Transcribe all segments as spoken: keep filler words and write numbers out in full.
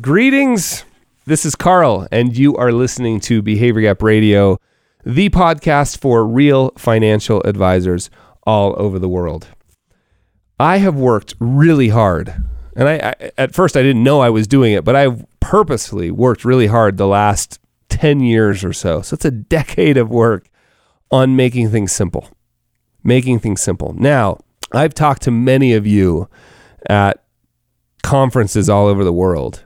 Greetings. This is Carl, and you are listening to Behavior Gap Radio, the podcast for real financial advisors all over the world. I have worked really hard, and I, I at first I didn't know I was doing it, but I've purposely worked really hard the last ten years or so. So it's a decade of work on making things simple, making things simple. Now, I've talked to many of you at conferences all over the world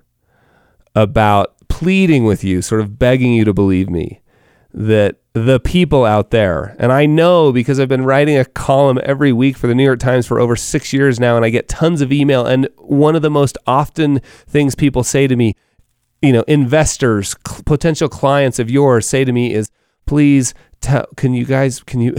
about pleading with you, sort of begging you to believe me, that the people out there, and I know because I've been writing a column every week for the New York Times for over six years now, and I get tons of email, and one of the most often things people say to me, you know, investors, cl- potential clients of yours say to me is, please, tell, can you guys, can you,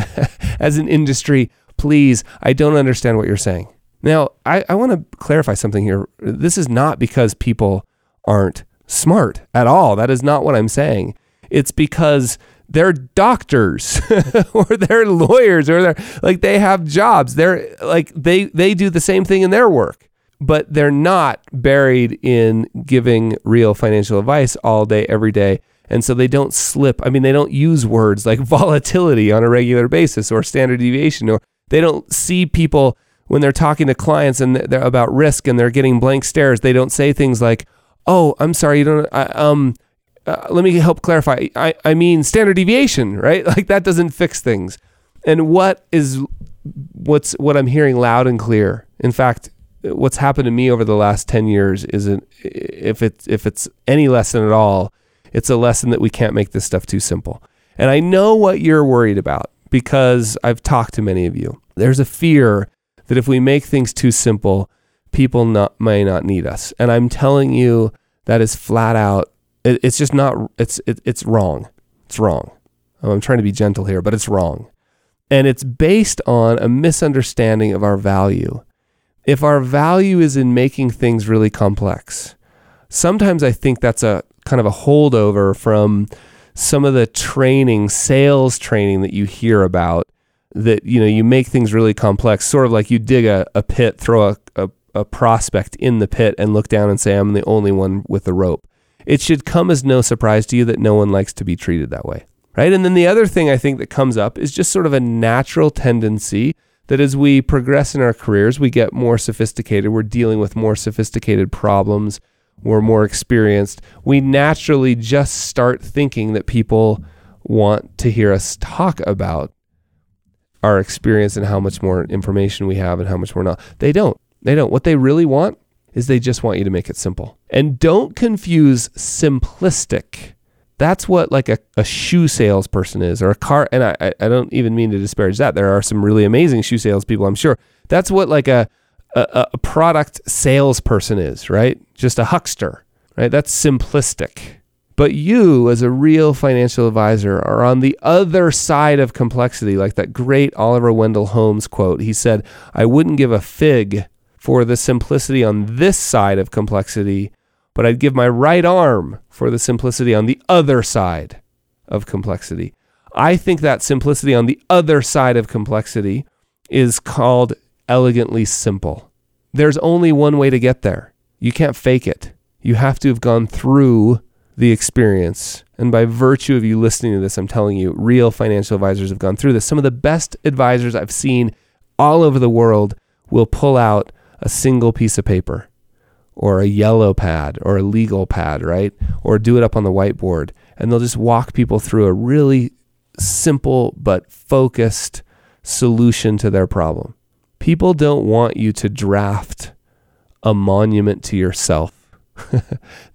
as an industry, please, I don't understand what you're saying. Now, I, I want to clarify something here. This is not because people aren't smart at all. That is not what I'm saying. It's because they're doctors or they're lawyers or they're like, they have jobs. They're like, they, they do the same thing in their work, but they're not buried in giving real financial advice all day, every day. And so they don't slip. I mean, they don't use words like volatility on a regular basis or standard deviation, or they don't see people when they're talking to clients and they're about risk and they're getting blank stares. They don't say things like, oh, I'm sorry, you don't, I, um, Uh, let me help clarify. I, I mean, standard deviation, right? Like that doesn't fix things. And what is, what's, what I'm hearing loud and clear. In fact, what's happened to me over the last ten years isn't, if it's, if it's any lesson at all, it's a lesson that we can't make this stuff too simple. And I know what you're worried about because I've talked to many of you. There's a fear that if we make things too simple, people not, may not need us. And I'm telling you, that is flat out, it's just not, it's it, it's wrong. It's wrong. I'm trying to be gentle here, but it's wrong. And it's based on a misunderstanding of our value. If our value is in making things really complex, sometimes I think that's a kind of a holdover from some of the training, sales training that you hear about that, you know, you make things really complex, sort of like you dig a, a pit, throw a, a, a prospect in the pit and look down and say, I'm the only one with the rope. It should come as no surprise to you that no one likes to be treated that way, right? And then the other thing I think that comes up is just sort of a natural tendency that as we progress in our careers, we get more sophisticated, we're dealing with more sophisticated problems, we're more experienced. We naturally just start thinking that people want to hear us talk about our experience and how much more information we have and how much we're not. They don't. They don't. What they really want is they just want you to make it simple. And don't confuse simplistic. That's what like a, a shoe salesperson is, or a car. And I, I don't even mean to disparage that. There are some really amazing shoe salespeople, I'm sure. That's what like a, a, a product salesperson is, right? Just a huckster, right? That's simplistic. But you as a real financial advisor are on the other side of complexity. Like that great Oliver Wendell Holmes quote, he said, I wouldn't give a fig for the simplicity on this side of complexity, but I'd give my right arm for the simplicity on the other side of complexity. I think that simplicity on the other side of complexity is called elegantly simple. There's only one way to get there. You can't fake it. You have to have gone through the experience. And by virtue of you listening to this, I'm telling you, real financial advisors have gone through this. Some of the best advisors I've seen all over the world will pull out a single piece of paper or a yellow pad or a legal pad, right? Or do it up on the whiteboard. And they'll just walk people through a really simple but focused solution to their problem. People don't want you to draft a monument to yourself.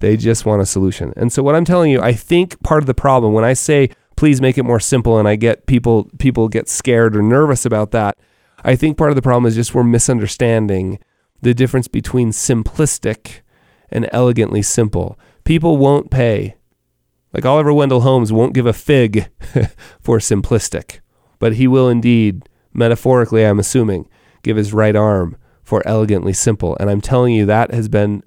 They just want a solution. And so what I'm telling you, I think part of the problem when I say, please make it more simple, and I get people, people get scared or nervous about that. I think part of the problem is just we're misunderstanding the difference between simplistic and elegantly simple. People won't pay. Like Oliver Wendell Holmes won't give a fig for simplistic, but he will indeed, metaphorically, I'm assuming, give his right arm for elegantly simple. And I'm telling you, that has been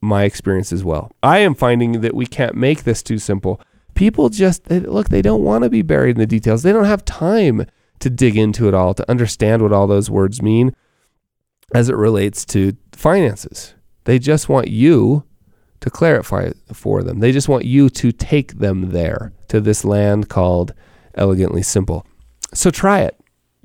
my experience as well. I am finding that we can't make this too simple. People just, they, look, they don't want to be buried in the details. They don't have time to dig into it all, to understand what all those words mean as it relates to finances. They just want you to clarify for them. They just want you to take them there, to this land called elegantly simple. So try it.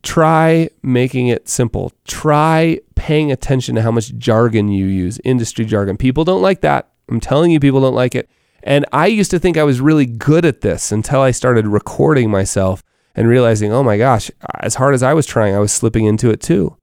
Try making it simple. Try paying attention to how much jargon you use, industry jargon. People don't like that. I'm telling you, people don't like it. And I used to think I was really good at this until I started recording myself and realizing, oh my gosh, as hard as I was trying, I was slipping into it too.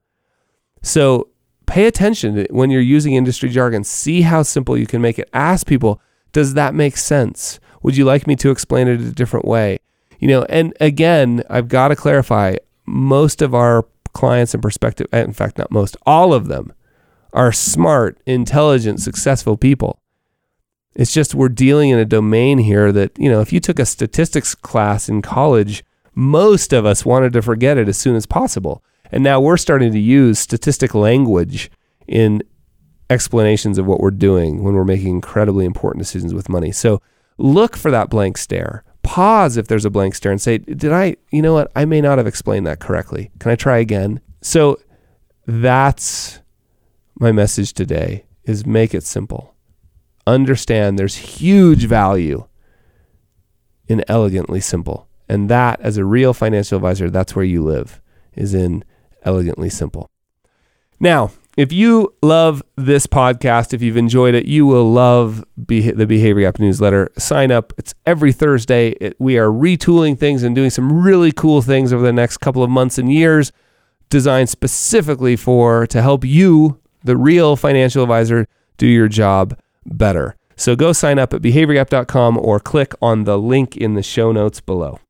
So pay attention to when you're using industry jargon. See how simple you can make it. Ask people, does that make sense? Would you like me to explain it a different way? You know, and again, I've got to clarify, most of our clients and perspective, in fact, not most, all of them are smart, intelligent, successful people. It's just we're dealing in a domain here that, you know, if you took a statistics class in college, most of us wanted to forget it as soon as possible. And now we're starting to use statistic language in explanations of what we're doing when we're making incredibly important decisions with money. So look for that blank stare. Pause if there's a blank stare and say, did I, you know what, I may not have explained that correctly. Can I try again? So that's my message today, is make it simple. Understand there's huge value in elegantly simple. And that, as a real financial advisor, that's where you live, is in elegantly simple. Now, if you love this podcast, if you've enjoyed it, you will love be- the Behavior Gap newsletter. Sign up. It's every Thursday. It, we are retooling things and doing some really cool things over the next couple of months and years, designed specifically for, to help you, the real financial advisor, do your job better. So go sign up at behavior gap dot com or click on the link in the show notes below.